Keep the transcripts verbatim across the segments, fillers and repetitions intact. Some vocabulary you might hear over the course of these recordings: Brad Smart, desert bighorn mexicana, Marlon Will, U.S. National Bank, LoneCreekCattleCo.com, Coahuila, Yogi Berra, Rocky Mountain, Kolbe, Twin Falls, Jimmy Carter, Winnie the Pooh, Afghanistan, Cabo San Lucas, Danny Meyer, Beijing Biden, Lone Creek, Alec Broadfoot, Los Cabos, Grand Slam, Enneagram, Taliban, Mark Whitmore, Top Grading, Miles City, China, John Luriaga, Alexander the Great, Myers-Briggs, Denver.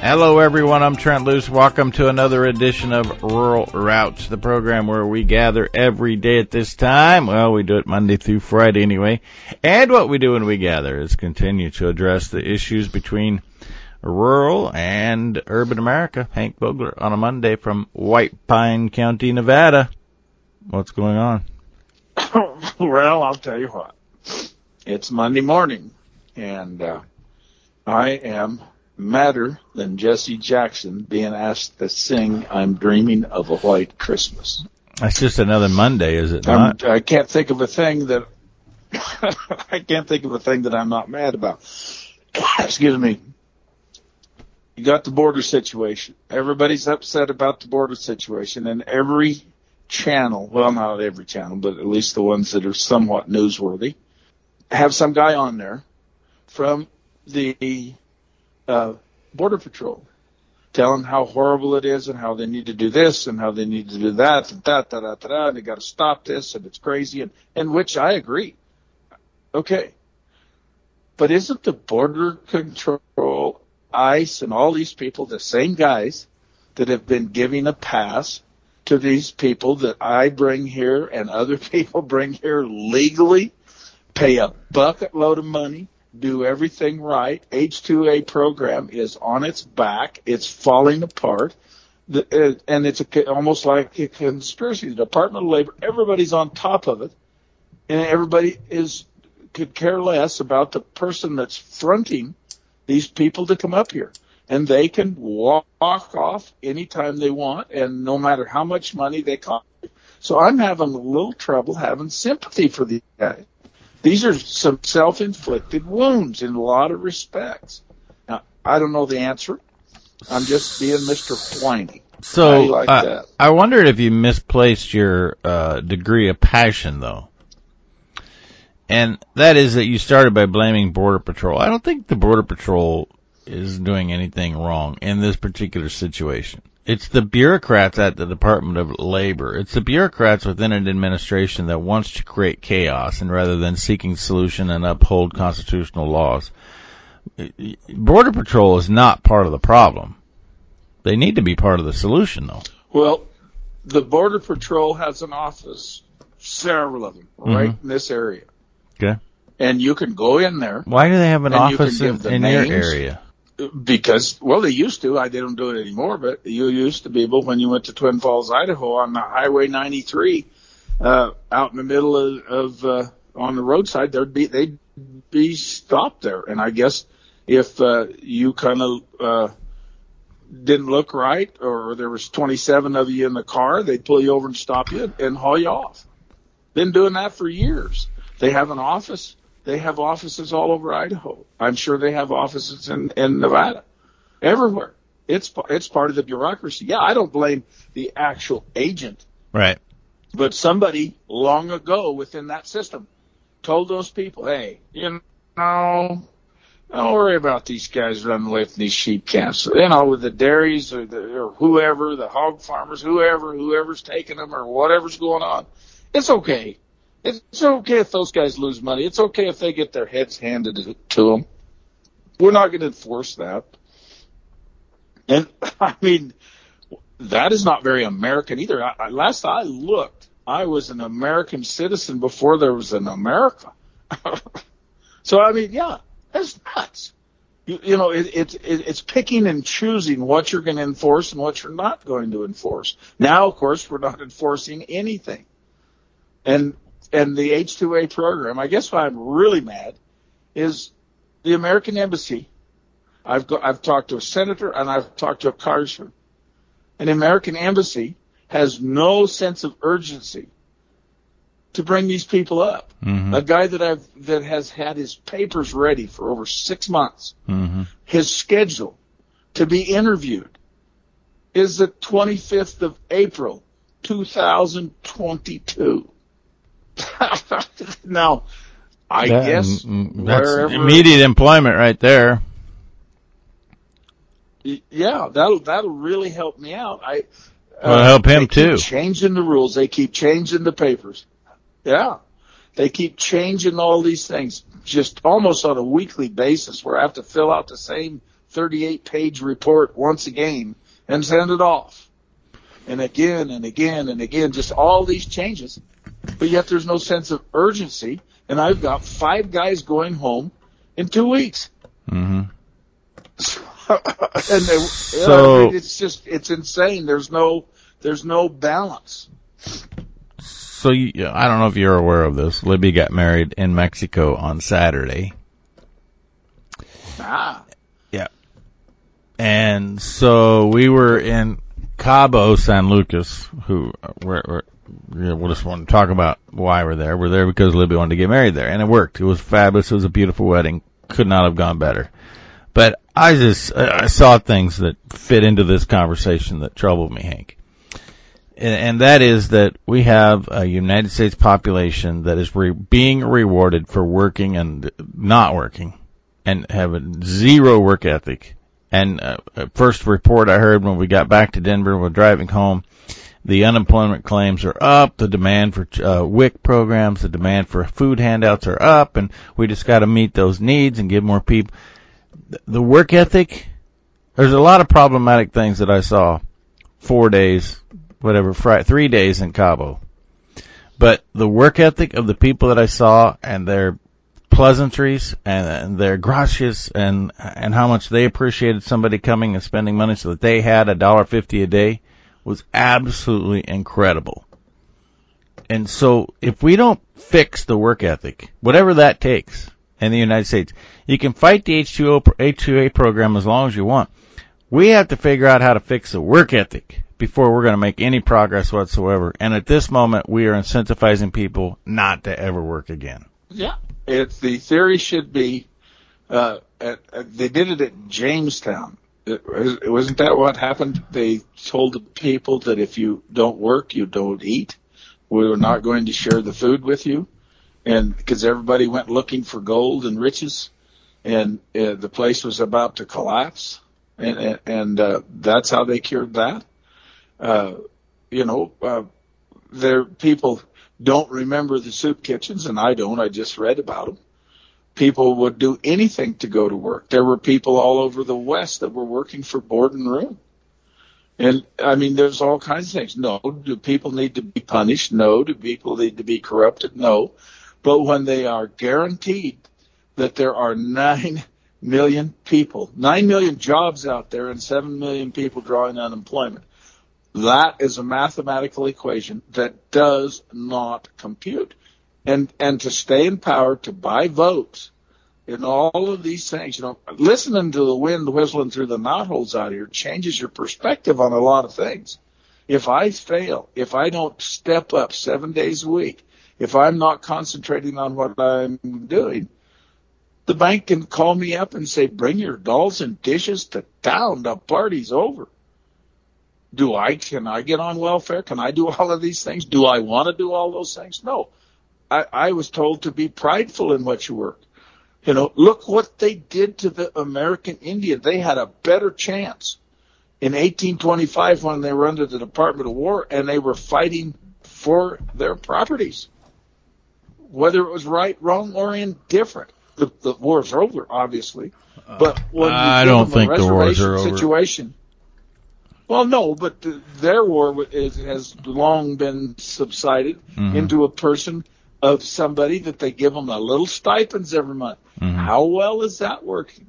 Hello everyone, I'm Trent Loose. Welcome to another edition of Rural Routes, the program where we gather every day at this time. Well, we do it Monday through Friday anyway. And what we do when we gather is continue to address the issues between rural and urban America. Hank Vogler on a Monday from White Pine County, Nevada. What's going on? Well, I'll tell you what. It's Monday morning, and uh, I am... madder than Jesse Jackson being asked to sing "I'm Dreaming of a White Christmas." That's just another Monday, is it not? I'm, I can't think of a thing that I can't think of a thing that I'm not mad about. Excuse me. You got the border situation. Everybody's upset about the border situation, and every channel, well, not every channel, but at least the ones that are somewhat newsworthy, have some guy on there from the Uh, Border Patrol, telling how horrible it is and how they need to do this and how they need to do that and that, da, da, da, da, and they got to stop this and it's crazy, and, and which I agree. Okay. But isn't the Border Control, ICE, and all these people the same guys that have been giving a pass to these people that I bring here and other people bring here legally, pay a bucket load of money, do everything right? H two A program is on its back. It's falling apart. The, uh, and it's a, almost like a conspiracy. The Department of Labor, everybody's on top of it. And everybody is could care less about the person that's fronting these people to come up here. And they can walk off anytime they want, and no matter how much money they cost. So I'm having a little trouble having sympathy for these guys. These are some self-inflicted wounds in a lot of respects. Now, I don't know the answer. I'm just being Mister Whiny. So I, like uh, that. I wondered if you misplaced your uh, degree of passion, though. And that is that you started by blaming Border Patrol. I don't think the Border Patrol is doing anything wrong in this particular situation. It's the bureaucrats at the Department of Labor. It's the bureaucrats within an administration that wants to create chaos, and rather than seeking solution and uphold constitutional laws. Border Patrol is not part of the problem. They need to be part of the solution, though. Well, the Border Patrol has an office, several of them, right mm-hmm. in this area. Okay. And you can go in there. Why do they have an office in, in your area? Because, well, they used to. I, they don't do it anymore, but you used to be able, when you went to Twin Falls, Idaho, on the Highway ninety-three, uh, out in the middle of, of uh, on the roadside, there'd be, they'd be stopped there. And I guess if uh, you kind of uh, didn't look right, or there was twenty-seven of you in the car, they'd pull you over and stop you and haul you off. Been doing that for years. They have an office. They have offices all over Idaho. I'm sure they have offices in, in Nevada, everywhere. It's it's part of the bureaucracy. Yeah, I don't blame the actual agent. Right. But somebody long ago within that system told those people, hey, you know, don't worry about these guys running away from these sheep camps. You know, with the dairies or, the, or whoever, the hog farmers, whoever, whoever's taking them or whatever's going on, it's okay. It's okay if those guys lose money. It's okay if they get their heads handed to them. We're not going to enforce that. And, I mean, that is not very American either. I, I, last I looked, I was an American citizen before there was an America. So, I mean, yeah, that's nuts. You, you know, it, it, it, it's picking and choosing what you're going to enforce and what you're not going to enforce. Now, of course, we're not enforcing anything. And... And the H two A program, I guess why I'm really mad is the American Embassy. I've go, I've talked to a senator and I've talked to a congressman. And the American Embassy has no sense of urgency to bring these people up. Mm-hmm. A guy that I've that has had his papers ready for over six months, mm-hmm. his schedule to be interviewed is the twenty-fifth of April, two thousand twenty-two. Now, I that, guess m- that's wherever, immediate employment right there. Yeah, that'll that'll really help me out. I uh, will help him too. Changing the rules, they keep changing the papers. Yeah, they keep changing all these things just almost on a weekly basis, where I have to fill out the same thirty-eight page report once a game and send it off. And again and again and again, just all these changes. But yet there's no sense of urgency. And I've got five guys going home in two weeks. Mm-hmm. and they, so, you know, it's just, it's insane. There's no, there's no balance. So you, I don't know if you're aware of this. Libby got married in Mexico on Saturday. Ah. Yeah. And so we were in Cabo San Lucas, who we're, we're, we'll just want to talk about why we're there. We're there because Libby wanted to get married there, and it worked. It was fabulous. It was a beautiful wedding. Could not have gone better. But I just I saw things that fit into this conversation that troubled me, Hank. And, and that is that we have a United States population that is re- being rewarded for working and not working and have a zero work ethic. And uh, first report I heard when we got back to Denver, we're driving home, the unemployment claims are up, the demand for uh, W I C programs, the demand for food handouts are up, and we just got to meet those needs and give more people. The work ethic, there's a lot of problematic things that I saw four days, whatever, Friday, three days in Cabo. But the work ethic of the people that I saw and their pleasantries and, and their gracias and and how much they appreciated somebody coming and spending money so that they had a dollar fifty a day was absolutely incredible. And so if we don't fix the work ethic, whatever that takes in the United States, you can fight the H two A program as long as you want. We have to figure out how to fix the work ethic before we're going to make any progress whatsoever. And at this moment, we are incentivizing people not to ever work again. Yeah. It's, the theory should be, uh, at, at, they did it at Jamestown. It, wasn't that what happened? They told the people that if you don't work, you don't eat. We were not going to share the food with you. And because everybody went looking for gold and riches, and uh, the place was about to collapse. And, and, and uh, that's how they cured that. Uh, you know, uh, there people don't remember the soup kitchens, and I don't. I just read about them. People would do anything to go to work. There were people all over the West that were working for board and room. And, I mean, there's all kinds of things. No, do people need to be punished? No. Do people need to be corrupted? No. But when they are guaranteed that there are nine million people, nine million jobs out there and seven million people drawing unemployment, that is a mathematical equation that does not compute. And and to stay in power, to buy votes, and all of these things, you know, listening to the wind whistling through the knotholes out here changes your perspective on a lot of things. If I fail, if I don't step up seven days a week, if I'm not concentrating on what I'm doing, the bank can call me up and say, bring your dolls and dishes to town. The party's over. Do I, can I get on welfare? Can I do all of these things? Do I want to do all those things? No. I, I was told to be prideful in what you work. You know, look what they did to the American Indian. They had a better chance in eighteen twenty-five when they were under the Department of War and they were fighting for their properties, whether it was right, wrong, or indifferent. The, the war's over, obviously. But when you I give don't them think a the wars are over. Situation, well, no, but the, their war is, has long been subsided mm-hmm. into a person of somebody that they give them a little stipends every month. Mm-hmm. How well is that working?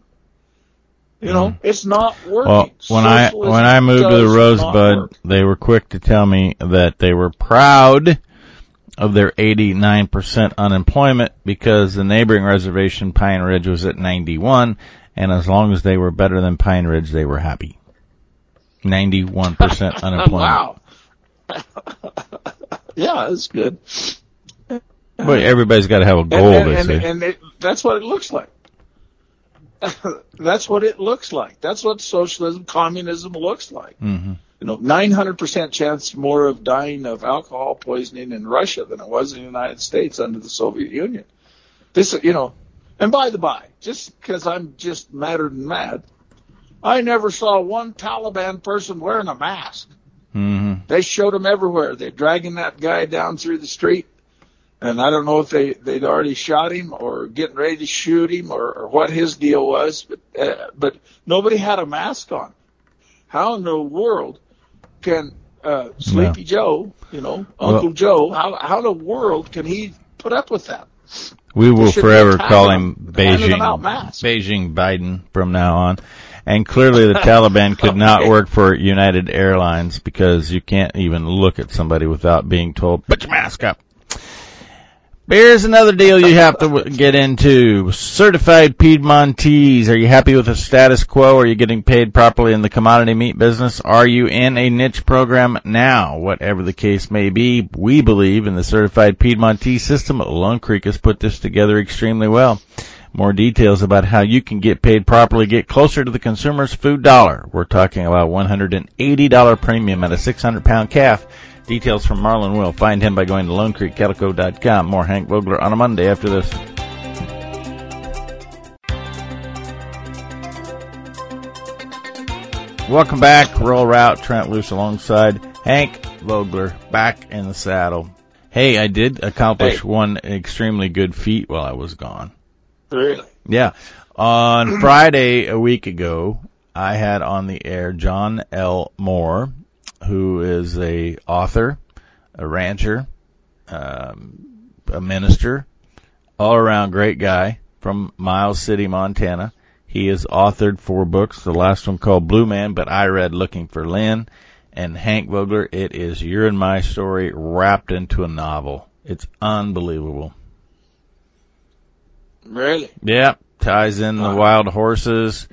You know, mm-hmm. it's not working. Well, when I, when I moved to the Rosebud, they were quick to tell me that they were proud of their eighty-nine percent unemployment because the neighboring reservation, Pine Ridge, was at ninety-one, and as long as they were better than Pine Ridge, they were happy. ninety-one percent unemployment. Wow. Yeah, that's good. But everybody's got to have a goal, and, and, they and, say. And it, that's what it looks like. That's what it looks like. That's what socialism, communism looks like. Mm-hmm. You know, nine hundred percent chance more of dying of alcohol poisoning in Russia than it was in the United States under the Soviet Union. This, you know, and by the by, just because I'm just madder than mad, I never saw one Taliban person wearing a mask. Mm-hmm. They showed them everywhere. They're dragging that guy down through the street. And I don't know if they, they'd already shot him or getting ready to shoot him or, or what his deal was, but, uh, but nobody had a mask on. How in the world can uh, Sleepy yeah. Joe, you know, Uncle well, Joe, how, how in the world can he put up with that? We will forever call him Beijing, Beijing Biden from now on. And clearly the Taliban could okay. not work for United Airlines because you can't even look at somebody without being told, put your mask up. Here's another deal you have to get into. Certified Piedmontese. Are you happy with the status quo? Are you getting paid properly in the commodity meat business? Are you in a niche program now? Whatever the case may be, we believe in the Certified Piedmontese system. Lone Creek has put this together extremely well. More details about how you can get paid properly, get closer to the consumer's food dollar. We're talking about one hundred eighty dollars premium at a six hundred pound calf. Details from Marlon Will. Find him by going to Lone Creek Cattle Co dot com. More Hank Vogler on a Monday after this. Welcome back. Roll Route. Trent Loose alongside Hank Vogler back in the saddle. Hey, I did accomplish hey. one extremely good feat while I was gone. Really? Yeah. On Friday a week ago, I had on the air John L. Moore, who is a author, a rancher, um, a minister, all-around great guy from Miles City, Montana. He has authored four books, the last one called Blue Man, but I read Looking for Lynn. And Hank Vogler, it is your and my story wrapped into a novel. It's unbelievable. Really? Yeah. Ties in the wild horses.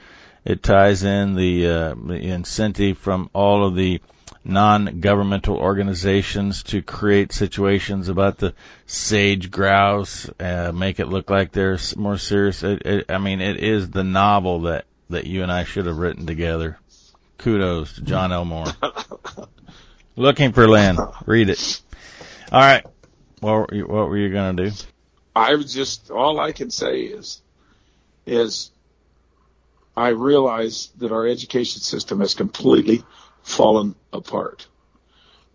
It ties in the uh, incentive from all of the non-governmental organizations to create situations about the sage grouse, uh, make it look like they're more serious. It, it, I mean, it is the novel that, that you and I should have written together. Kudos to John L. Moore. Looking for Lynn. Read it. All right. What were you, what were you going to do? I was just, all I can say is, is, I realize that our education system has completely fallen apart.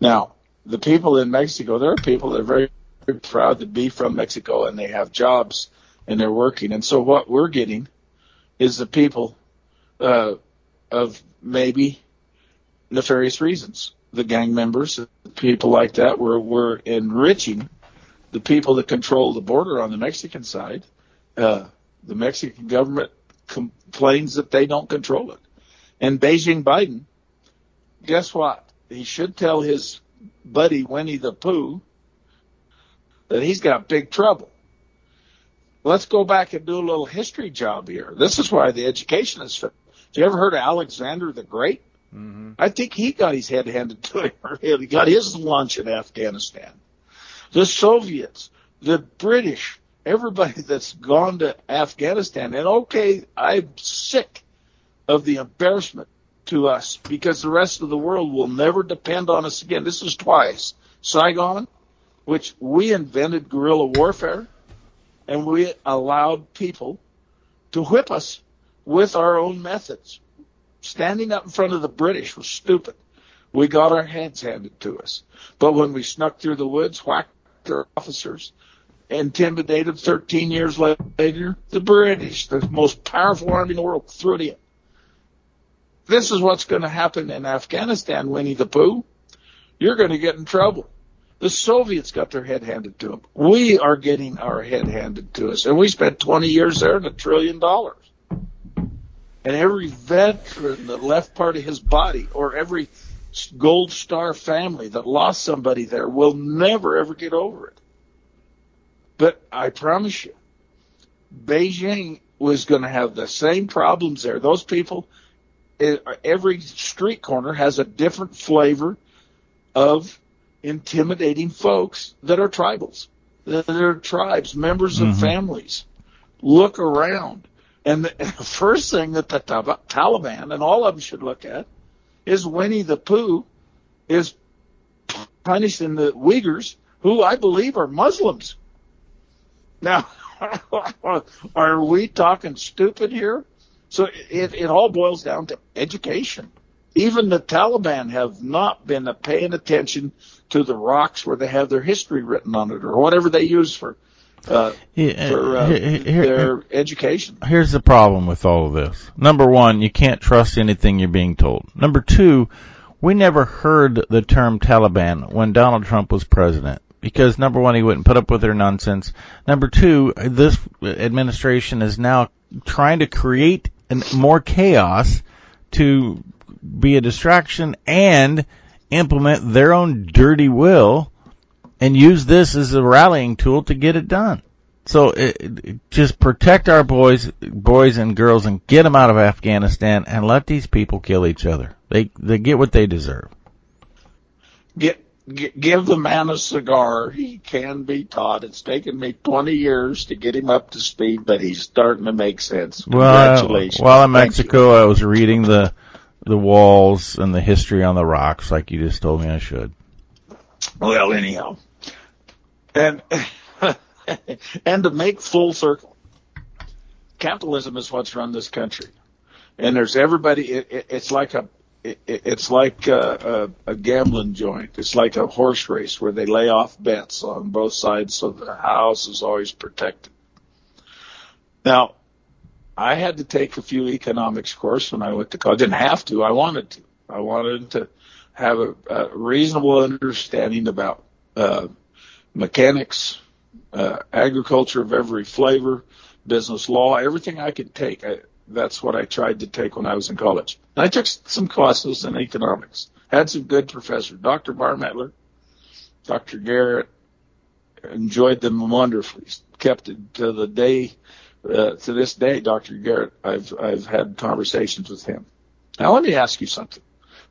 Now, the people in Mexico, there are people that are very, very proud to be from Mexico, and they have jobs, and they're working. And so what we're getting is the people uh, of maybe nefarious reasons. The gang members, people like that, we're, we're enriching the people that control the border on the Mexican side. Uh, the Mexican government complains that they don't control it. And Beijing Biden, guess what? He should tell his buddy Winnie the Pooh that he's got big trouble. Let's go back and do a little history job here. This is why the education is failed. You ever heard of Alexander the Great? Mm-hmm. I think he got his head handed to him. He got his lunch in Afghanistan. The Soviets, the British, everybody that's gone to Afghanistan, and okay, I'm sick of the embarrassment to us because the rest of the world will never depend on us again. This is twice. Saigon, which we invented guerrilla warfare, and we allowed people to whip us with our own methods. Standing up in front of the British was stupid. We got our heads handed to us. But when we snuck through the woods, whacked their officers, intimidated thirteen years later, the British, the most powerful army in the world, threw it in. This is what's going to happen in Afghanistan, Winnie the Pooh. You're going to get in trouble. The Soviets got their head handed to them. We are getting our head handed to us. And we spent twenty years there and a trillion dollars. And every veteran that left part of his body or every Gold Star family that lost somebody there will never, ever get over it. But I promise you, Beijing was going to have the same problems there. Those people, every street corner has a different flavor of intimidating folks that are tribals, that are tribes, members mm-hmm. of families. Look around. And the, and the first thing that the Taliban, and all of them should look at, is Winnie the Pooh is punishing the Uyghurs, who I believe are Muslims. Now, are we talking stupid here? So it, it all boils down to education. Even the Taliban have not been paying attention to the rocks where they have their history written on it or whatever they use for uh, yeah, for uh, here, here, their education. Here's the problem with all of this. Number one, you can't trust anything you're being told. Number two, we never heard the term Taliban when Donald Trump was president. Because, number one, he wouldn't put up with their nonsense. Number two, this administration is now trying to create an, more chaos to be a distraction and implement their own dirty will and use this as a rallying tool to get it done. So it, it, just protect our boys boys and girls and get them out of Afghanistan and let these people kill each other. They they get what they deserve. Get Give the man a cigar. He can be taught. It's taken me twenty years to get him up to speed, but he's starting to make sense. Congratulations. Well, uh, while in Thank Mexico, you. I was reading the the walls and the history on the rocks like you just told me I should. Well, anyhow. And, and to make full circle, capitalism is what's run this country. And there's everybody it, – it, it's like a – It's like a, a, a gambling joint. It's like a horse race where they lay off bets on both sides so the house is always protected. Now, I had to take a few economics course when I went to college. I didn't have to. I wanted to. I wanted to have a, a reasonable understanding about uh, mechanics, uh, agriculture of every flavor, business law, everything I could take. I, That's what I tried to take when I was in college. And I took some classes in economics. Had some good professors, Doctor Barmettler, Doctor Garrett. Enjoyed them wonderfully. Kept it to the day, uh, to this day, Doctor Garrett. I've I've had conversations with him. Now let me ask you something.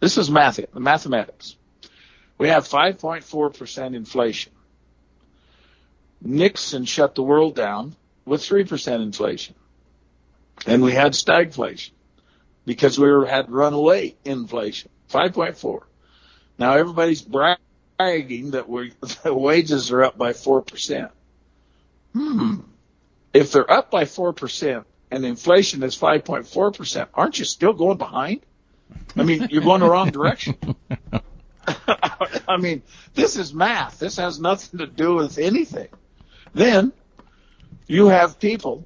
This is math, mathematics. We have five point four percent inflation. Nixon shut the world down with three percent inflation. And we had stagflation because we were, had runaway inflation, five point four. Now everybody's bragging that we the wages are up by four percent. Hmm. If they're up by four percent and inflation is five point four percent, aren't you still going behind? I mean, you're going the wrong direction. I mean, this is math. This has nothing to do with anything. Then you have people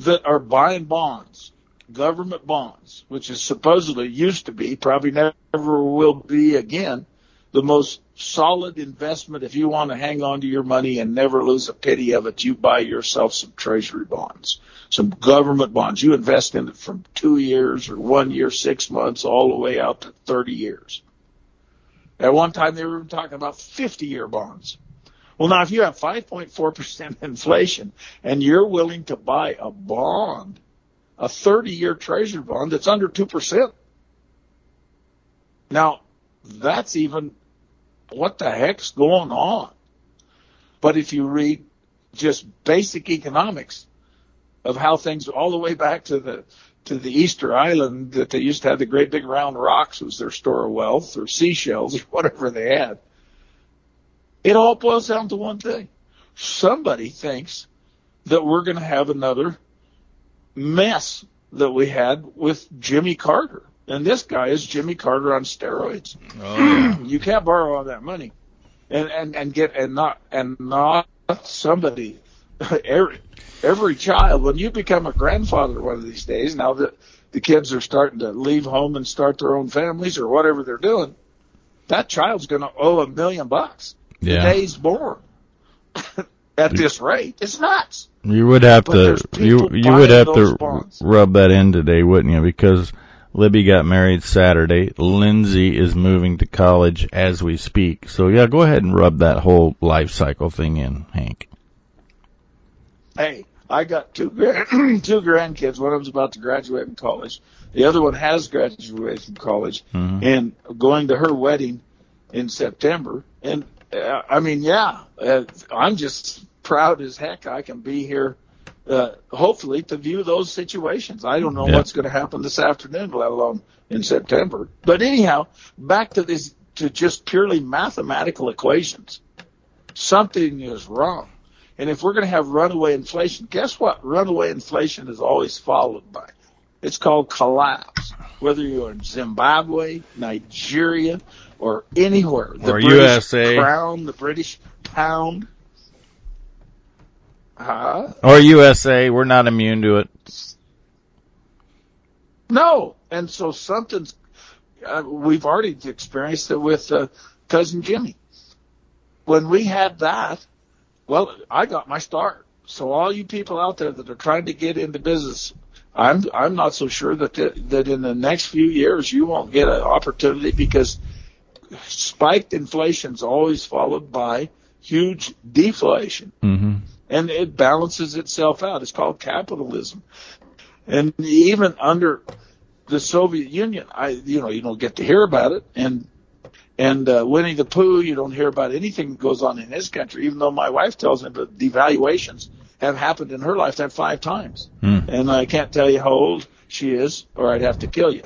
that are buying bonds, government bonds, which is supposedly used to be, probably never will be again, the most solid investment. If you want to hang on to your money and never lose a penny of it, you buy yourself some treasury bonds, some government bonds. You invest in it from two years or one year, six months, all the way out to thirty years. At one time, they were talking about fifty-year bonds. Well, now, if you have five point four percent inflation and you're willing to buy a bond, a thirty-year treasury bond that's under two percent, now, that's even what the heck's going on? But if you read just basic economics of how things all the way back to the to the Easter Island that they used to have the great big round rocks was their store of wealth or seashells or whatever they had. It all boils down to one thing. Somebody thinks that we're going to have another mess that we had with Jimmy Carter. And this guy is Jimmy Carter on steroids. Oh, yeah. You can't borrow all that money and, and, and get and not and not somebody. Every, every child, when you become a grandfather one of these days, now that the kids are starting to leave home and start their own families or whatever they're doing, that child's going to owe a million bucks. Yeah. Today's born at this rate. It's nuts. You would have but to you you would have to bonds. Rub that in today, wouldn't you? Because Libby got married Saturday. Lindsay is moving to college as we speak. So yeah, go ahead and rub that whole life cycle thing in, Hank. Hey, I got two grand, two grandkids. One of them's about to graduate from college. The other one has graduated from college mm-hmm. and going to her wedding in September and. Uh, I mean, yeah, uh, I'm just proud as heck I can be here, uh, hopefully, to view those situations. I don't know yeah. what's going to happen this afternoon, let alone in September. But anyhow, back to this, to just purely mathematical equations. Something is wrong. And if we're going to have runaway inflation, guess what? Runaway inflation is always followed by. It's called collapse. whether you're in Zimbabwe, Nigeria, or anywhere. The or British U S A. Crown, the British pound. Huh? Or U S A. We're not immune to it. No. And so something's, uh, we've already experienced it with uh, Cousin Jimmy. When we had that, well, I got my start. So all you people out there that are trying to get into business, I'm I'm not so sure that the, that in the next few years you won't get an opportunity, because spiked inflation is always followed by huge deflation. Mm-hmm. And it balances itself out. It's called capitalism. And even under the Soviet Union, I you know you don't get to hear about it. And and uh, Winnie the Pooh, you don't hear about anything that goes on in his country, even though my wife tells me that devaluations have happened in her lifetime five times. Mm. And I can't tell you how old she is, or I'd have to kill you.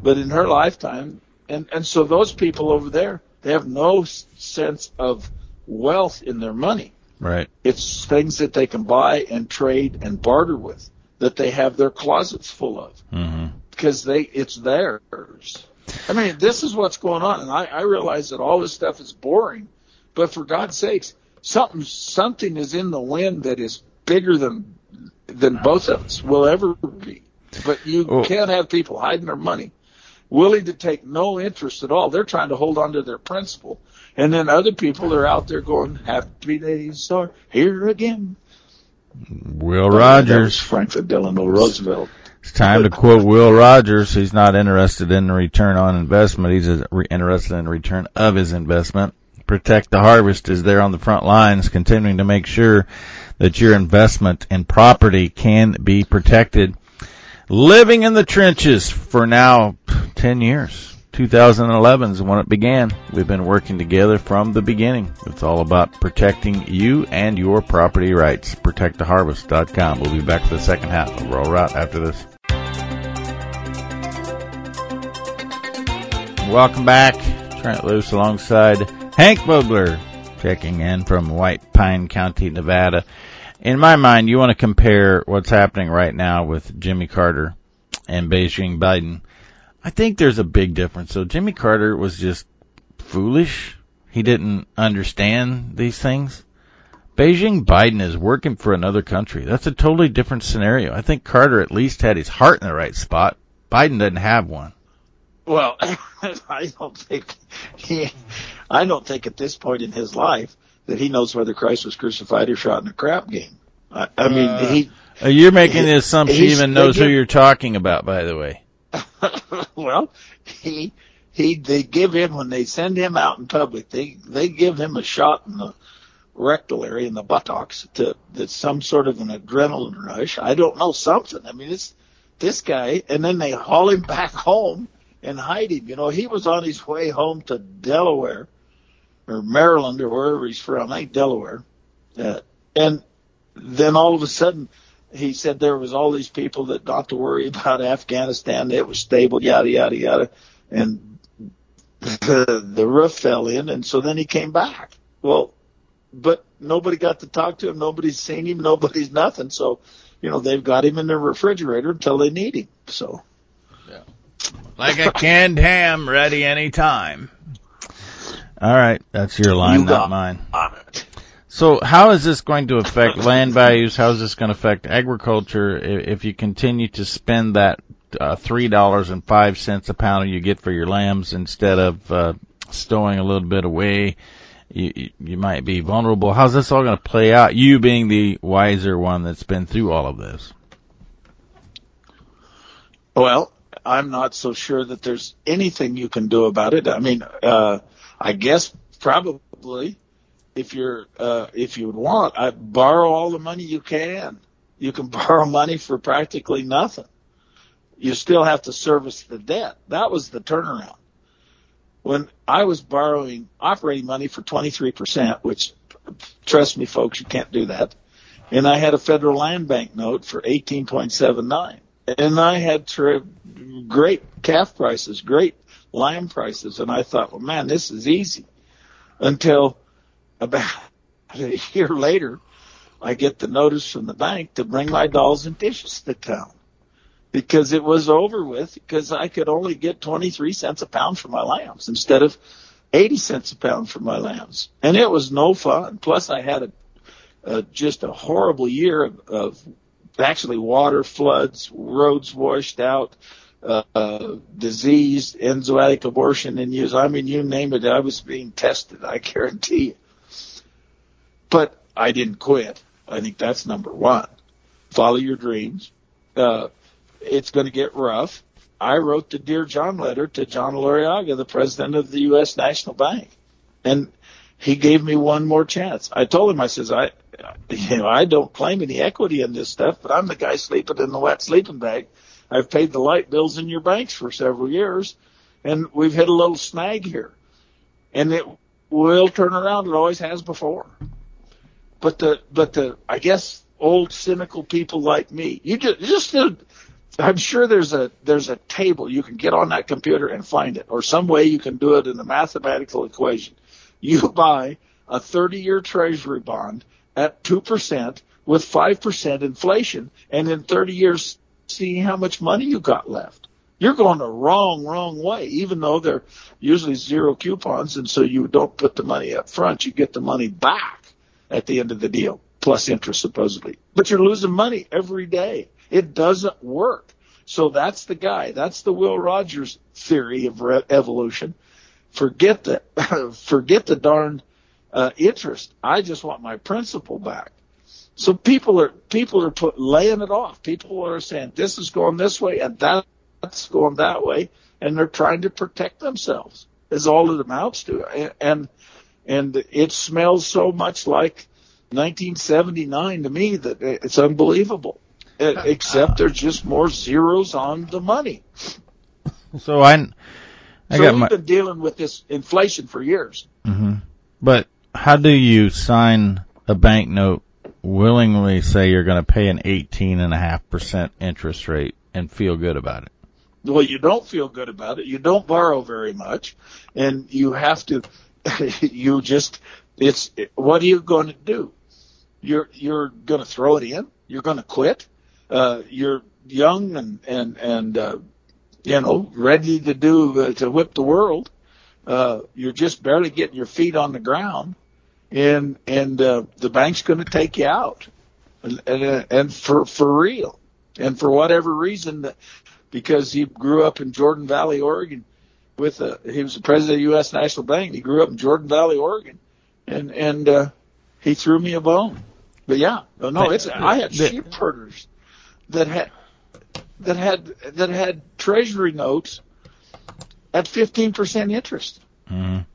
But in her lifetime, and, and so those people over there, they have no sense of wealth in their money. Right. It's things that they can buy and trade and barter with, that they have their closets full of, mm-hmm. because they it's theirs. I mean, this is what's going on, and I, I realize that all this stuff is boring, but for God's sakes, something something is in the wind that is bigger than than both of us will ever be. But you oh. can't have people hiding their money, willing to take no interest at all. They're trying to hold on to their principal. And then other people are out there going, happy days are here again. Will Rogers. Franklin Delano Roosevelt. It's time to quote Will Rogers. He's not interested in the return on investment. He's interested in the return of his investment. Protect the Harvest is there on the front lines, continuing to make sure that your investment in property can be protected. Living in the trenches for now ten years. two thousand eleven is when it began. We've been working together from the beginning. It's all about protecting you and your property rights. protect the harvest dot com. We'll be back for the second half of Rural Route after this. Welcome back. Trent Loose alongside Hank Vogler, checking in from White Pine County, Nevada. In my mind, you want to compare what's happening right now with Jimmy Carter and Beijing Biden. I think there's a big difference. So Jimmy Carter was just foolish. He didn't understand these things. Beijing Biden is working for another country. That's a totally different scenario. I think Carter at least had his heart in the right spot. Biden doesn't have one. Well, I don't think he, I don't think at this point in his life that he knows whether Christ was crucified or shot in a crap game. I, I mean, uh, he. You're making the assumption he even knows who you're talking about, by the way. Well, he he they give him, when they send him out in public, they they give him a shot in the rectal area, in the buttocks, to that's some sort of an adrenaline rush. I don't know, something. I mean, it's this guy, and then they haul him back home and hide him. You know, he was on his way home to Delaware or Maryland or wherever he's from. I think Delaware, uh, and then all of a sudden, he said there was all these people that not to worry about Afghanistan. It was stable, yada, yada, yada. And the, the roof fell in, and so then he came back. Well, but nobody got to talk to him. Nobody's seen him. Nobody's nothing. So, you know, they've got him in their refrigerator until they need him. So, yeah. Like a canned ham, ready any time. All right. That's your line, you not mine. On it. So how is this going to affect land values? How is this going to affect agriculture if you continue to spend that uh, three dollars and five cents a pound you get for your lambs instead of uh, stowing a little bit away? You, you might be vulnerable. How's this all going to play out, you being the wiser one that's been through all of this? Well, I'm not so sure that there's anything you can do about it. I mean, uh, I guess probably. If you're, uh, if you would want, I borrow all the money you can. You can borrow money for practically nothing. You still have to service the debt. That was the turnaround. When I was borrowing operating money for twenty-three percent, which, trust me, folks, you can't do that. And I had a Federal Land Bank note for eighteen point seven nine. And I had ter- great calf prices, great lamb prices. And I thought, well, man, this is easy, until about a year later, I get the notice from the bank to bring my dolls and dishes to town. because it was over with, because I could only get twenty-three cents a pound for my lambs instead of eighty cents a pound for my lambs. And it was no fun. Plus, I had a, a just a horrible year of, of actually water, floods, roads washed out, uh, uh, disease, enzootic abortion in use. I mean, you name it, I was being tested, I guarantee you. But I didn't quit. I think that's number one. Follow your dreams. Uh, it's going to get rough. I wrote the Dear John letter to John Luriaga, the president of the U S National Bank, and he gave me one more chance. I told him, I says, I, you know, I don't claim any equity in this stuff, but I'm the guy sleeping in the wet sleeping bag. I've paid the light bills in your banks for several years, and we've hit a little snag here, and it will turn around. It always has before. But the, but the, I guess, old cynical people like me, you just, just uh, I'm sure there's a there's a table you can get on that computer and find it, or some way you can do it in a mathematical equation. You buy a thirty-year treasury bond at two percent with five percent inflation, and in thirty years, see how much money you got left. You're going the wrong, wrong way, even though they're usually zero coupons, and so you don't put the money up front. You get the money back at the end of the deal, plus interest supposedly. But you're losing money every day. It doesn't work. So that's the guy. That's the Will Rogers theory of re- evolution. Forget the, forget the darn uh, interest. I just want my principal back. So people are people are put, laying it off. People are saying this is going this way and that's going that way, and they're trying to protect themselves. Is all it amounts to. And and, and it smells so much like nineteen seventy-nine to me that it's unbelievable. Except there's just more zeros on the money. So I, I so got we've my... been dealing with this inflation for years. Mm-hmm. But how do you sign a banknote, willingly say you're going to pay an eighteen point five percent interest rate and feel good about it? Well, you don't feel good about it. You don't borrow very much, and you have to. You just it's what are you going to do? You're you're going to throw it in. You're going to quit. Uh, you're young and, and, and uh, you know, ready to do, uh, to whip the world. Uh, you're just barely getting your feet on the ground, and, and, uh, the bank's going to take you out and, and, and for, for real. And for whatever reason, that, because he grew up in Jordan Valley, Oregon with a, he was the president of the U S National Bank. He grew up in Jordan Valley, Oregon, and, and, uh, he threw me a bone. But yeah, no, no, it's, I had sheep herders that had that had that had treasury notes at fifteen percent interest. Mm.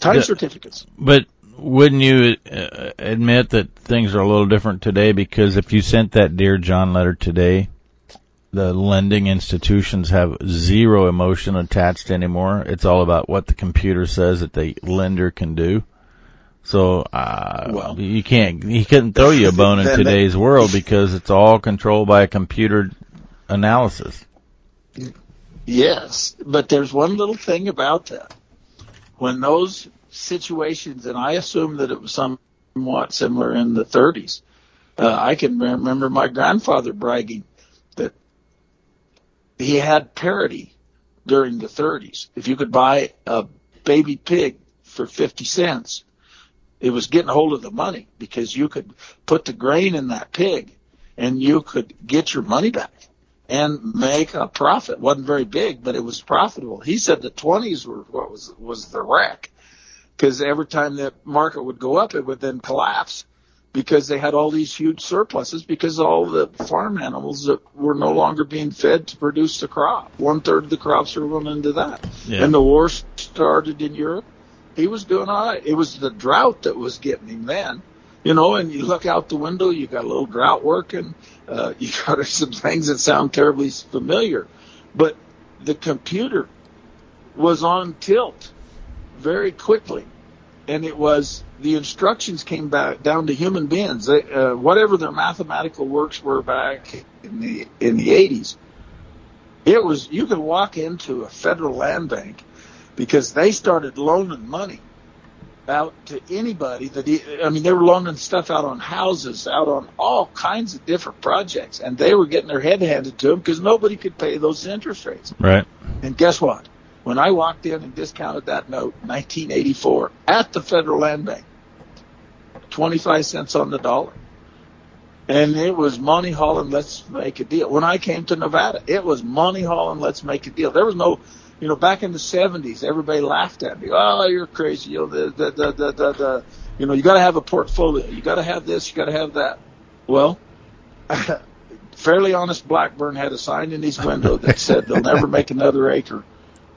Time the, certificates. But wouldn't you uh, admit that things are a little different today? Because if you sent that Dear John letter today, the lending institutions have zero emotion attached anymore. It's all about what the computer says that the lender can do. So uh, well, you can't. He couldn't throw you a bone in today's world because it's all controlled by a computer analysis. Yes, but there's one little thing about that. When those situations, and I assume that it was somewhat similar in the thirties, uh, I can remember my grandfather bragging that he had parity during the thirties. If you could buy a baby pig for fifty cents. It was getting a hold of the money because you could put the grain in that pig and you could get your money back and make a profit. Wasn't very big, but it was profitable. He said the twenties were what was was the wreck because every time the market would go up, it would then collapse because they had all these huge surpluses because all the farm animals that were no longer being fed to produce the crop. One third of the crops were going into that. Yeah. And the war started in Europe. He was doing all right. It was the drought that was getting him then, you know, and you look out the window, you got a little drought working. Uh, you got some things that sound terribly familiar, but the computer was on tilt very quickly. And it was the instructions came back down to human beings. They, uh, whatever their mathematical works were back in the, in the eighties, it was, you could walk into a federal land bank because they started loaning money out to anybody. That I mean, they were loaning stuff out on houses, out on all kinds of different projects, and they were getting their head handed to them because nobody could pay those interest rates. Right. And guess what? When I walked in and discounted that note in nineteen eighty-four at the Federal Land Bank, twenty-five cents on the dollar. And it was money hauling, let's make a deal. When I came to Nevada, it was money hauling, let's make a deal. There was no, you know, back in the seventies, everybody laughed at me. Oh, you're crazy. You know, the, the, the, the, the, the. You know, you got to have a portfolio. You got to have this. You got to have that. Well, Fairly Honest Blackburn had a sign in his window that said they'll never make another acre.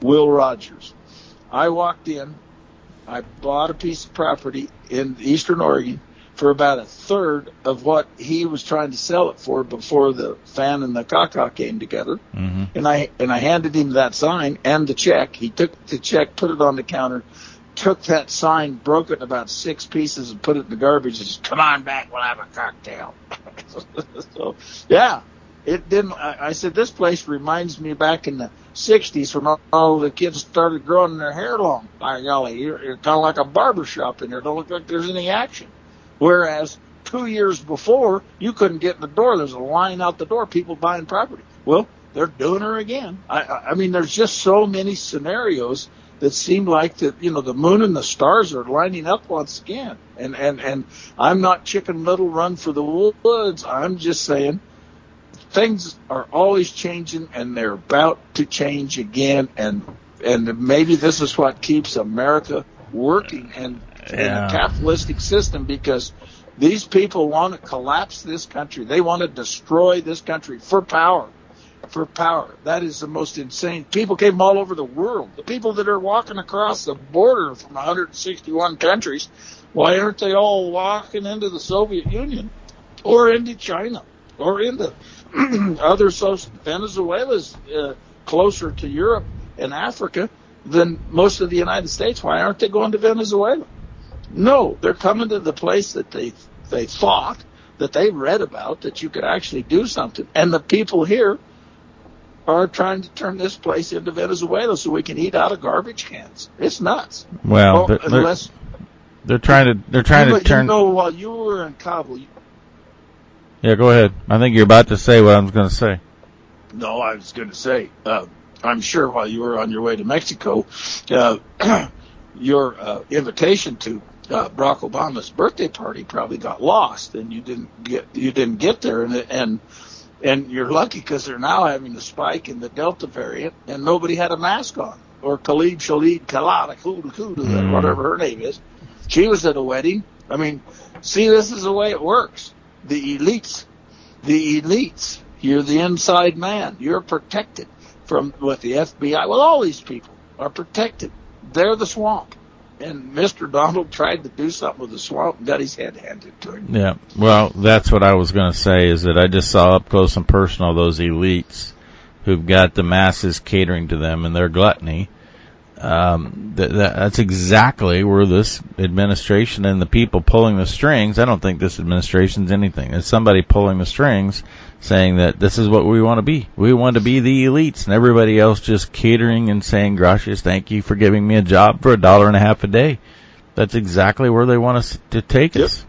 Will Rogers. I walked in. I bought a piece of property in eastern Oregon for about a third of what he was trying to sell it for before the fan and the caca came together. Mm-hmm. And I and I handed him that sign and the check. He took the check, put it on the counter, took that sign, broke it in about six pieces, and put it in the garbage and said, come on back, we'll have a cocktail. so, yeah. It didn't. I, I said, this place reminds me back in the sixties when all, all the kids started growing their hair long. By golly, you're, you're kind of like a barber shop in there. Don't look like there's any action. Whereas two years before, you couldn't get in the door. There's a line out the door, people buying property. Well, they're doing her again. I, I, I mean, there's just so many scenarios that seem like that. You know, the moon and the stars are lining up once again. And and and I'm not Chicken Little, run for the woods. I'm just saying. Things are always changing, and they're about to change again, and and maybe this is what keeps America working and in yeah. a capitalistic system, because these people want to collapse this country. They want to destroy this country for power, for power. That is the most insane. People came all over the world. The people that are walking across the border from one hundred sixty-one countries, why aren't they all walking into the Soviet Union or into China or into other social, Venezuela's uh, closer to Europe and Africa than most of the United States. Why aren't they going to Venezuela? No, they're coming to the place that they they thought, that they read about, that you could actually do something. And the people here are trying to turn this place into Venezuela so we can eat out of garbage cans. It's nuts. Well, well they're, unless they're trying to they're trying you, to turn. You know, while you were in Kabul. You, Yeah, go ahead. I think you're about to say what I was going to say. No, I was going to say, uh, I'm sure while you were on your way to Mexico, uh, your uh, invitation to uh, Barack Obama's birthday party probably got lost, and you didn't get you didn't get there, and and and you're lucky because they're now having a spike in the Delta variant, and nobody had a mask on. Or Khalid Shalid Kalada Kudu, whatever her name is, she was at a wedding. I mean, see, this is the way it works. The elites, the elites, you're the inside man. You're protected from with the F B I. Well, all these people are protected. They're the swamp. And Mister Donald tried to do something with the swamp and got his head handed to him. Yeah, well, that's what I was going to say, is that I just saw up close and personal those elites who've got the masses catering to them and their gluttony. Um, th- that's exactly where this administration and the people pulling the strings, I don't think this administration's anything. It's somebody pulling the strings saying that this is what we want to be. We want to be the elites, and everybody else just catering and saying, gracias, thank you for giving me a job for a dollar and a half a day. That's exactly where they want us to take yep. us.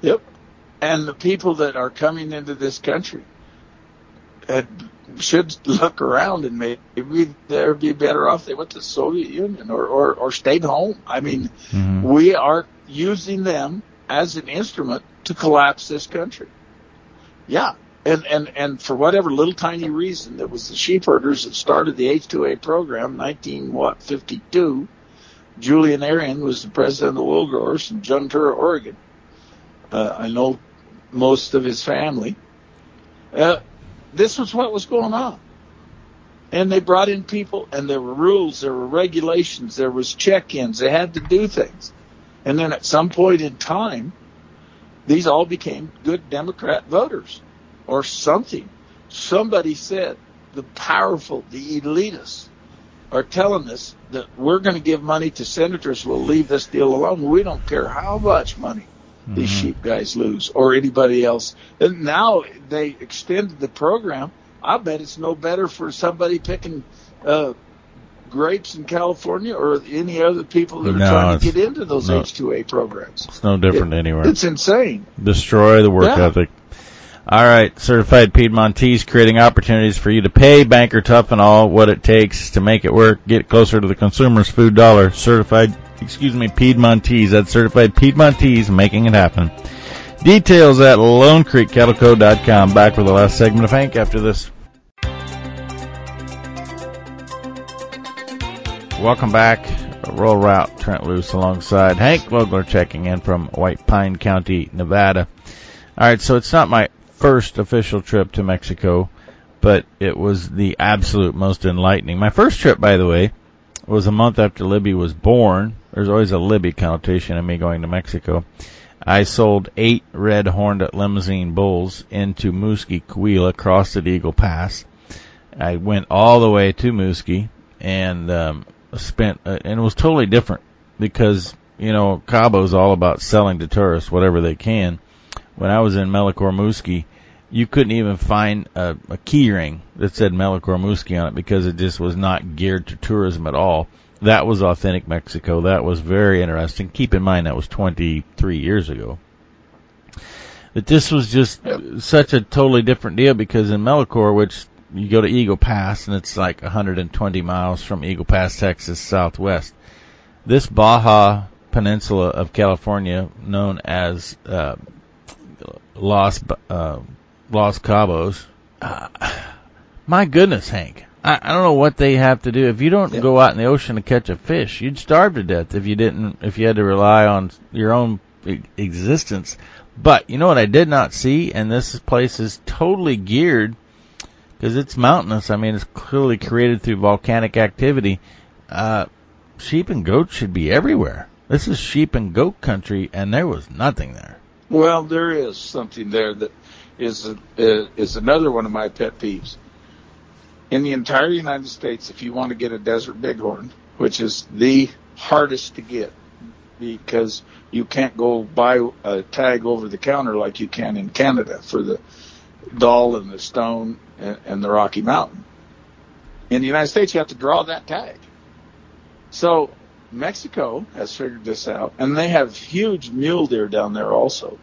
Yep. And the people that are coming into this country at should look around, and maybe they'd be better off they went to the Soviet Union or, or, or stayed home. I mean, mm-hmm. we are using them as an instrument to collapse this country. Yeah, and, and, and for whatever little tiny reason, it was the sheep herders that started the H two A program, nineteen fifty-two. Julian Arian was the president of the wool growers in Juntura, Oregon. Uh, I know most of his family. Uh, This was what was going on. And they brought in people, and there were rules, there were regulations, there was check-ins. They had to do things. And then at some point in time, these all became good Democrat voters or something. Somebody said the powerful, the elitists are telling us that we're going to give money to senators. We'll leave this deal alone. We don't care how much money these mm-hmm. sheep guys lose, or anybody else. And now they extended the program. I bet it's no better for somebody picking uh, grapes in California or any other people that are no, trying to get into those no, H two A programs. It's no different it, anywhere. It's insane. Destroy the work yeah. ethic. All right, Certified Piedmontese, creating opportunities for you to pay banker tough and all what it takes to make it work. Get closer to the consumer's food dollar. Certified, excuse me, Piedmontese. That's Certified Piedmontese, making it happen. Details at Lone Creek Cattle Co dot com. Back for the last segment of Hank after this. Welcome back. Rural Route, Trent Loose alongside Hank Vogler checking in from White Pine County, Nevada. All right, so it's not my first official trip to Mexico, but it was the absolute most enlightening. My first trip, by the way, was a month after Libby was born. There's always a Libby connotation in me going to Mexico. I sold eight red-horned limousine bulls into Múzquiz, Coahuila, crossed at Eagle Pass. I went all the way to Múzquiz and um, spent, uh, and it was totally different because, you know, Cabo's all about selling to tourists whatever they can. When I was in Melchor Múzquiz, you couldn't even find a, a key ring that said Melchor Múzquiz on it because it just was not geared to tourism at all. That was authentic Mexico. That was very interesting. Keep in mind that was twenty-three years ago. But this was just such a totally different deal because in Melchor, which you go to Eagle Pass, and it's like one hundred twenty miles from Eagle Pass, Texas, southwest. This Baja Peninsula of California, known as... Uh, Los uh, Los Cabos. Uh, my goodness, Hank. I, I don't know what they have to do. If you don't yeah. go out in the ocean to catch a fish, you'd starve to death if you didn't. If you had to rely on your own existence. But you know what I did not see, and this place is totally geared because it's mountainous. I mean, it's clearly created through volcanic activity. Uh, sheep and goats should be everywhere. This is sheep and goat country, and there was nothing there. Well, there is something there that is a, is another one of my pet peeves. In the entire United States, if you want to get a desert bighorn, which is the hardest to get because you can't go buy a tag over the counter like you can in Canada for the Doll and the Stone and, and the Rocky Mountain. In the United States, you have to draw that tag. So Mexico has figured this out, and they have huge mule deer down there also.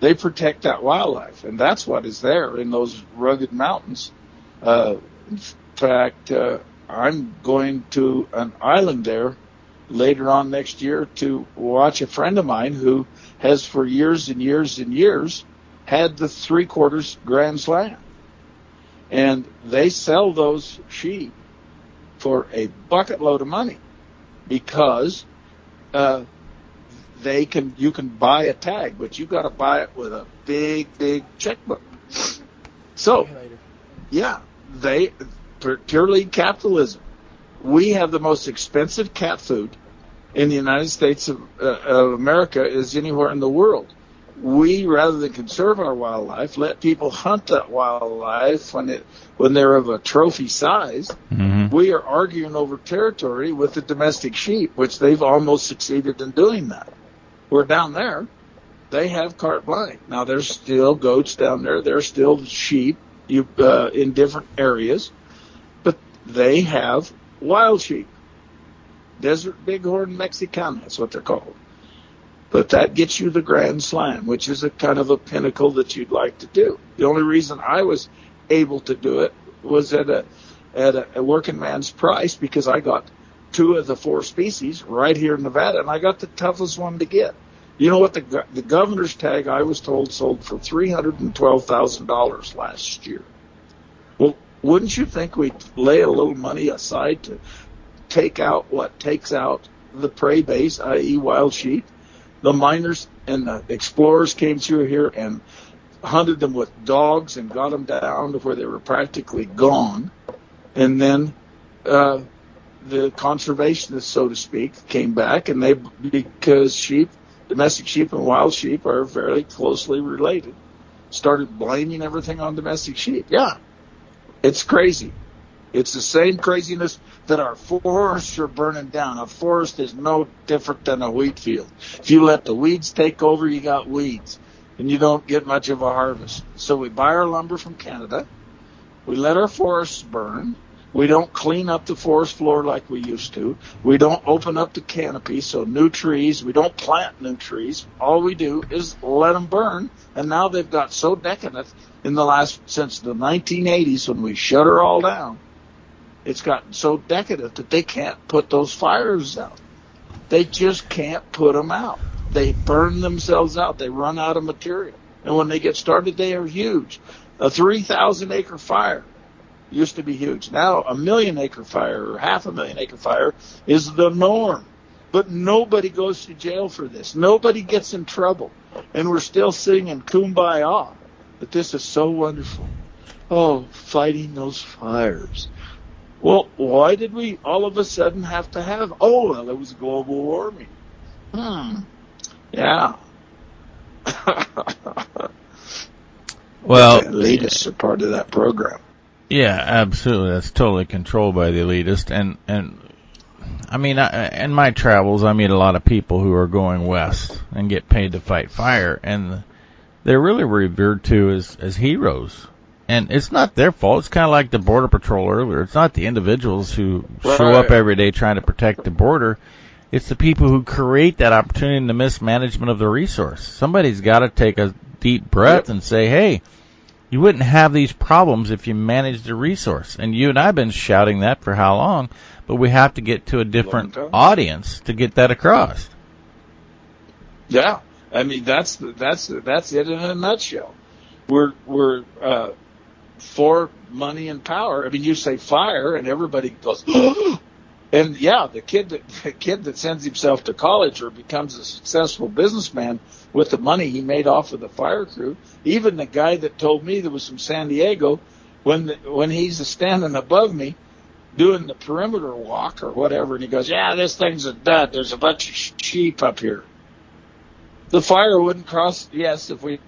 They protect that wildlife, and that's what is there in those rugged mountains. Uh, in fact, uh, I'm going to an island there later on next year to watch a friend of mine who has for years and years and years had the three-quarters Grand Slam. And they sell those sheep for a bucket load of money. Because uh, they can, you can buy a tag, but you got to buy it with a big, big checkbook. So, yeah, they purely capitalism. We have the most expensive cat food in the United States of, uh, of America is anywhere in the world. We, rather than conserve our wildlife, let people hunt that wildlife when it when they're of a trophy size. Mm-hmm. We are arguing over territory with the domestic sheep, which they've almost succeeded in doing that. We're down there. They have carte blanche. Now, there's still goats down there. There's still sheep you, uh, in different areas. But they have wild sheep. Desert bighorn Mexicana, that's what they're called. But that gets you the Grand Slam, which is a kind of a pinnacle that you'd like to do. The only reason I was able to do it was at a at a, a working man's price because I got two of the four species right here in Nevada, and I got the toughest one to get. You know what? The the governor's tag, I was told, sold for three hundred twelve thousand dollars last year. Well, wouldn't you think we'd lay a little money aside to take out what takes out the prey base, that is wild sheep? The miners and the explorers came through here and hunted them with dogs and got them down to where they were practically gone. And then uh, the conservationists, so to speak, came back, and they because sheep, domestic sheep and wild sheep are very closely related, started blaming everything on domestic sheep. Yeah, it's crazy. It's the same craziness that our forests are burning down. A forest is no different than a wheat field. If you let the weeds take over, you got weeds, and you don't get much of a harvest. So we buy our lumber from Canada. We let our forests burn. We don't clean up the forest floor like we used to. We don't open up the canopy, so new trees. We don't plant new trees. All we do is let them burn. And now they've got so decadent in the last, since the nineteen eighties when we shut her all down, it's gotten so decadent that they can't put those fires out. They just can't put them out. They burn themselves out. They run out of material. And when they get started, they are huge. A three thousand acre fire used to be huge. Now a million acre fire or half a million acre fire is the norm. But nobody goes to jail for this. Nobody gets in trouble. And we're still sitting in kumbaya. But this is so wonderful. Oh, fighting those fires. Well, why did we all of a sudden have to have, oh, well, it was global warming. Hmm. Yeah. Well, the elitists are part of that program. Yeah, absolutely. That's totally controlled by the elitist. And, and I mean, I, in my travels, I meet a lot of people who are going west and get paid to fight fire. And they're really revered to as, as heroes. And it's not their fault. It's kind of like the Border Patrol earlier. It's not the individuals who right. show up every day trying to protect the border. It's the people who create that opportunity and the mismanagement of the resource. Somebody's got to take a deep breath yep. and say, hey, you wouldn't have these problems if you managed the resource. And you and I have been shouting that for how long, but we have to get to a different audience to get that across. Yeah. I mean, that's that's that's it in a nutshell. We're we're uh for money and power. I mean, you say fire, and everybody goes, and yeah, the kid that the kid that sends himself to college or becomes a successful businessman with the money he made off of the fire crew. Even the guy that told me that was from San Diego, when the, when he's standing above me doing the perimeter walk or whatever, and he goes, "Yeah, this thing's a dud. There's a bunch of sheep up here." The fire wouldn't cross. Yes, if we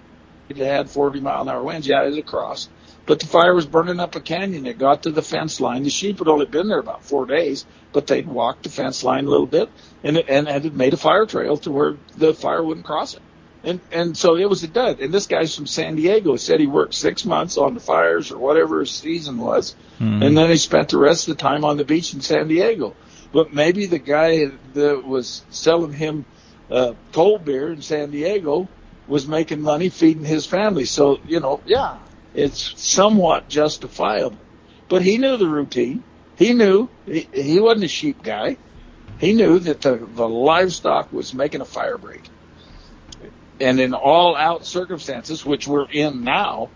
it had forty mile an hour winds, yeah, it would cross. But the fire was burning up a canyon. It got to the fence line. The sheep had only been there about four days, but they'd walked the fence line a little bit, and it, and, and it made a fire trail to where the fire wouldn't cross it. And and so it was a dud. And this guy's from San Diego. He said he worked six months on the fires or whatever his season was, mm-hmm. and then he spent the rest of the time on the beach in San Diego. But maybe the guy that was selling him uh, cold beer in San Diego was making money feeding his family. So, you know, yeah. It's somewhat justifiable. But he knew the routine. He knew. He, he wasn't a sheep guy. He knew that the, the livestock was making a fire break. And in all-out circumstances, which we're in now,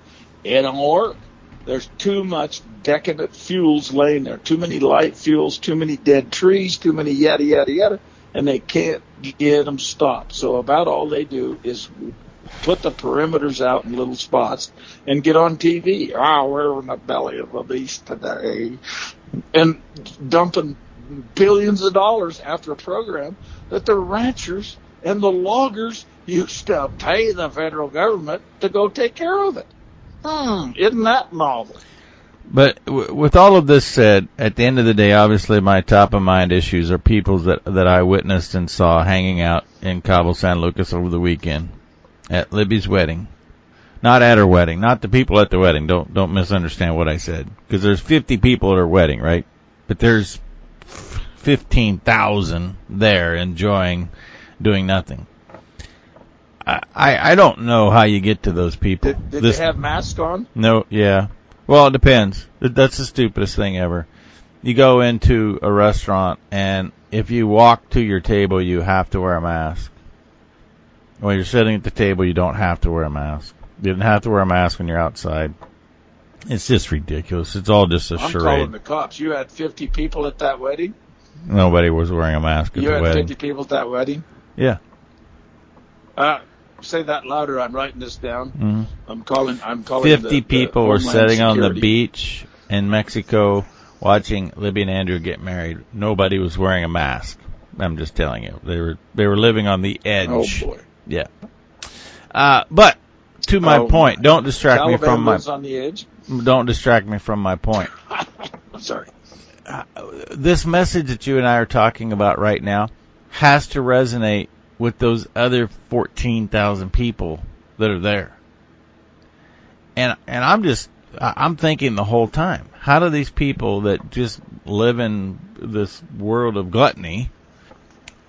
it don't work. There's too much decadent fuels laying there, too many light fuels, too many dead trees, too many yada, yada, yada, and they can't get them stopped. So about all they do is put the perimeters out in little spots and get on T V. Ah, oh, we're in the belly of the beast today. And dumping billions of dollars after a program that the ranchers and the loggers used to pay the federal government to go take care of it. Hmm, isn't that novel? But w- with all of this said, at the end of the day, obviously my top of mind issues are people that, that I witnessed and saw hanging out in Cabo San Lucas over the weekend. At Libby's wedding, not at her wedding, not the people at the wedding. Don't don't misunderstand what I said, because there's fifty people at her wedding, right? But there's fifteen thousand there enjoying doing nothing. I, I I don't know how you get to those people. Did, did this, they have masks on? No, yeah. Well, it depends. That's the stupidest thing ever. You go into a restaurant, and if you walk to your table, you have to wear a mask. When you're sitting at the table, you don't have to wear a mask. You don't have to wear a mask when you're outside. It's just ridiculous. It's all just a I'm charade. I'm calling the cops. You had fifty people at that wedding? Nobody was wearing a mask at you the wedding. You had fifty people at that wedding? Yeah. Uh, say that louder. I'm writing this down. Mm-hmm. I'm calling I'm calling. fifty the, people the were sitting security. On the beach in Mexico watching Libby and Andrew get married. Nobody was wearing a mask. I'm just telling you. They were they were living on the edge. Oh, boy. Yeah, uh, but to my oh, point, don't distract Taliban me from my. On the edge. Don't distract me from my point. I'm sorry. Uh, this message that you and I are talking about right now has to resonate with those other fourteen thousand people that are there, and and I'm just I'm thinking the whole time, how do these people that just live in this world of gluttony,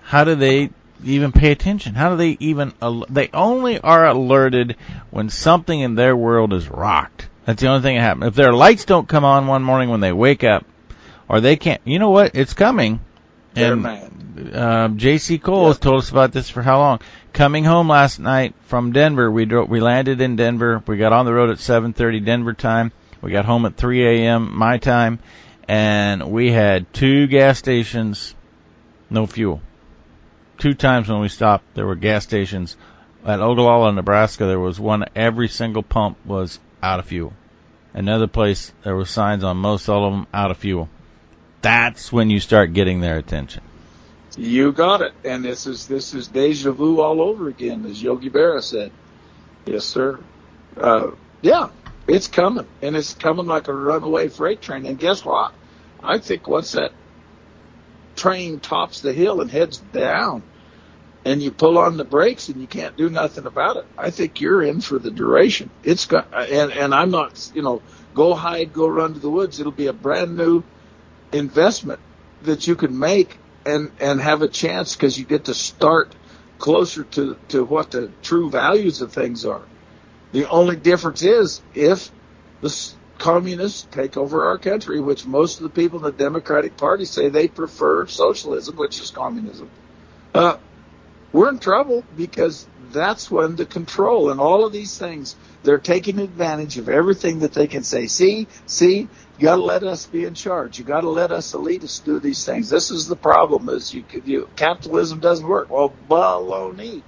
how do they even pay attention? How do they even, al- they only are alerted when something in their world is rocked. That's the only thing that happens. If their lights don't come on one morning when they wake up, or they can't, you know what, it's coming. They're and mad. Uh, J C Cole has yep. told us about this for how long? Coming home last night from Denver, we drove, we landed in Denver. We got on the road at seven thirty Denver time. We got home at three a.m. my time, and we had two gas stations, no fuel. Two times when we stopped, there were gas stations. At Ogallala, Nebraska, there was one. Every single pump was out of fuel. Another place, there were signs on most all of them, out of fuel. That's when you start getting their attention. You got it. And this is this is deja vu all over again, as Yogi Berra said. Yes, sir. Uh, yeah, it's coming. And it's coming like a runaway freight train. And guess what? I think once that train tops the hill and heads down and you pull on the brakes and you can't do nothing about it, I think you're in for the duration. It's got, and, and I'm not, you know, go hide, go run to the woods. It'll be a brand new investment that you can make and and have a chance, because you get to start closer to to what the true values of things are. The only difference is if the communists take over our country, which most of the people in the Democratic Party say they prefer socialism, which is communism, uh we're in trouble, because that's when the control and all of these things, they're taking advantage of everything that they can say. See, see, you got to let us be in charge. You got to let us elitists do these things. This is the problem: is you, you capitalism doesn't work. Well, baloney.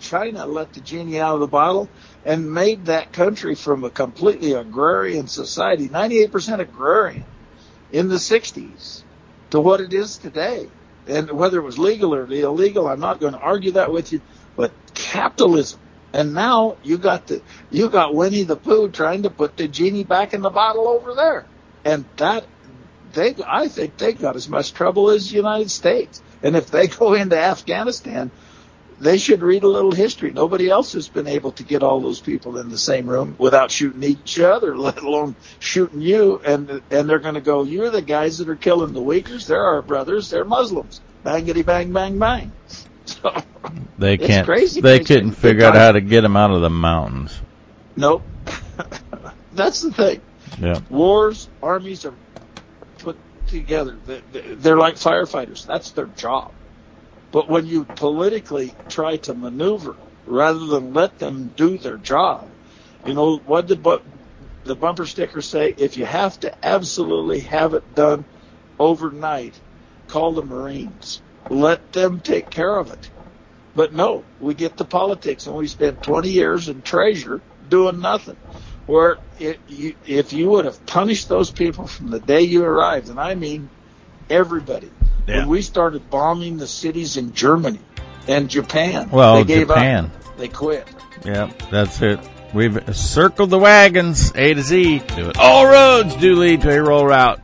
China let the genie out of the bottle and made that country from a completely agrarian society, ninety-eight percent agrarian, in the sixties, to what it is today. And whether it was legal or illegal, I'm not going to argue that with you. But capitalism. And now you got the you got Winnie the Pooh trying to put the genie back in the bottle over there, and that they I think they got as much trouble as the United States. And if they go into Afghanistan, they should read a little history. Nobody else has been able to get all those people in the same room without shooting each other, let alone shooting you. And and they're going to go, "You're the guys that are killing the Uyghurs. They're our brothers. They're Muslims." Bangity bang bang bang. So, they can't. Crazy, they crazy. couldn't figure out how to get them out of the mountains. Nope. That's the thing. Yeah. Wars, armies are put together. They're like firefighters. That's their job. But when you politically try to maneuver rather than let them do their job, you know what did bu- the bumper stickers say? If you have to absolutely have it done overnight, call the Marines. Let them take care of it. But no, we get the politics, and we spend twenty years in Treasure doing nothing. Where it, you, if you would have punished those people from the day you arrived, and I mean everybody. Yeah. When we started bombing the cities in Germany and Japan, well, they gave Japan. up. They quit. Yeah, that's it. We've circled the wagons, A to Z. Do it. All roads do lead to a rural route.